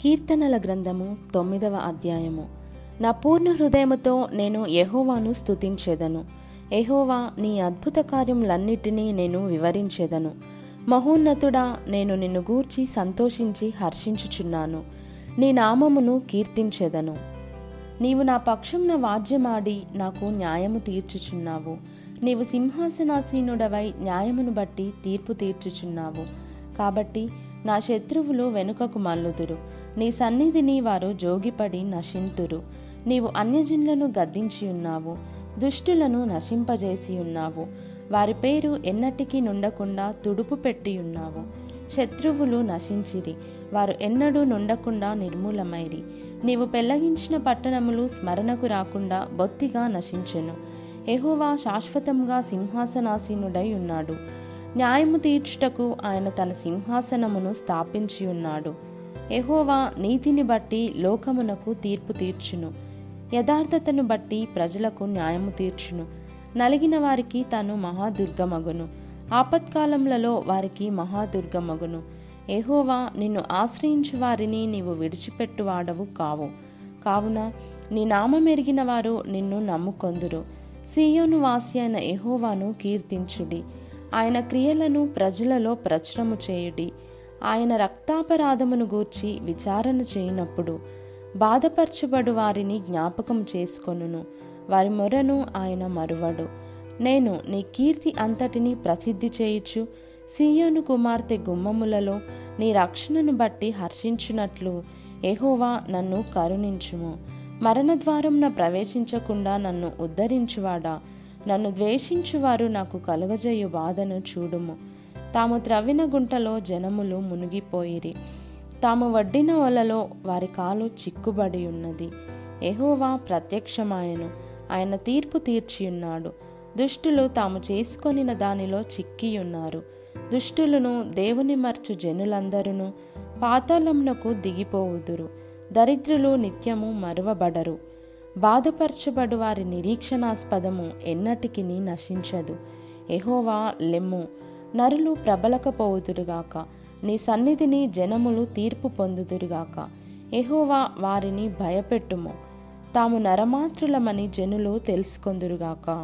కీర్తనల గ్రంథము 9వ అధ్యాయము. నా పూర్ణ హృదయముతో నేను యెహోవాను స్తుతించెదను. యెహోవా, నీ అద్భుత కార్యములన్నిటినీ నేను వివరించెదను. మహోన్నతుడా, నేను నిన్ను గూర్చి సంతోషించి హర్షించుచున్నాను. నీ నామమును కీర్తించెదను. నీవు నా పక్షమున వాద్యమాడి నాకు న్యాయము తీర్చుచున్నావు. నీవు సింహాసనాసీనుడవై న్యాయమును బట్టి తీర్పు తీర్చుచున్నావు. కాబట్టి నా శత్రువులు వెనుకకు మల్లుదురు, నీ సన్నిధిని వారు జోగిపడి నశింతురు. నీవు అన్యజనులను గద్దించి ఉన్నావు, దుష్టులను నశింపజేసి ఉన్నావు. వారి పేరు ఎన్నటికీ నుండకుండా తుడుపు పెట్టి ఉన్నావు. శత్రువులు నశించిరి, వారు ఎన్నడూ నుండకుండా నిర్మూలమైరి. నీవు పెళ్లగించిన పట్టణములు స్మరణకు రాకుండా బొత్తిగా నశించెను. యెహోవా శాశ్వతంగా సింహాసనాసీనుడై ఉన్నాడు. న్యాయము తీర్చుటకు ఆయన తన సింహాసనమును స్థాపించి ఉన్నాడు. యెహోవా నీతిని బట్టి లోకమునకు తీర్పు తీర్చును, యథార్థతను బట్టి ప్రజలకు న్యాయము తీర్చును. నలిగిన వారికి తాను మహాదుర్గమగును, ఆపత్కాలములలో వారికి మహాదుర్గమగును. యెహోవా, నిన్ను ఆశ్రయించు వారిని నీవు విడిచిపెట్టువాడవు కావు. కావున నీ నామమెరిగిన వారు నిన్ను నమ్ముకొందురు. సీయోను వాసి అయిన యెహోవాను కీర్తించుడి. ఆయన క్రియలను ప్రజలలో ప్రచురము చేయుడి. ఆయన రక్తాపరాధమును గూర్చి విచారణ చేయనప్పుడు బాధపరచబడు వారిని జ్ఞాపకం చేసుకొనును. వారి మొరను ఆయన మరువడు. నేను నీ కీర్తి అంతటినీ ప్రసిద్ధి చేయుచు సీయోను కుమార్తె గుమ్మములలో నీ రక్షణను బట్టి హర్షించునట్లు యెహోవా నన్ను కరుణించుము. మరణద్వారంన ప్రవేశించకుండా నన్ను ఉద్ధరించువాడా, నన్ను ద్వేషించువారు నాకు కలుగజేయు బాధను చూడుము. తాము త్రవ్విన గుంటలో జనములు మునిగిపోయిరి, తాము వడ్డిన వలలో వారి కాలు చిక్కుబడి ఉన్నది. యెహోవా ప్రత్యక్షమాయను, ఆయన తీర్పు తీర్చియున్నాడు. దుష్టులు తాము చేసుకొనిన దానిలో చిక్కియున్నారు. దుష్టులను దేవుని మర్చు జనులందరూ పాతాళమునకు దిగిపోవుదురు. దరిద్రులు నిత్యము మరువబడరు. బాధపరచబడు వారి నిరీక్షణాస్పదము ఎన్నటికిని నశించదు. యెహోవా, లెమ్ము, నరులు ప్రబలకపోవుదురుగాక. నీ సన్నిధిని జనములు తీర్పు పొందుదురుగాక. యెహోవా, వారిని భయపెట్టుము. తాము నరమాత్రులమని జనులు తెలుసుకొందురుగాక.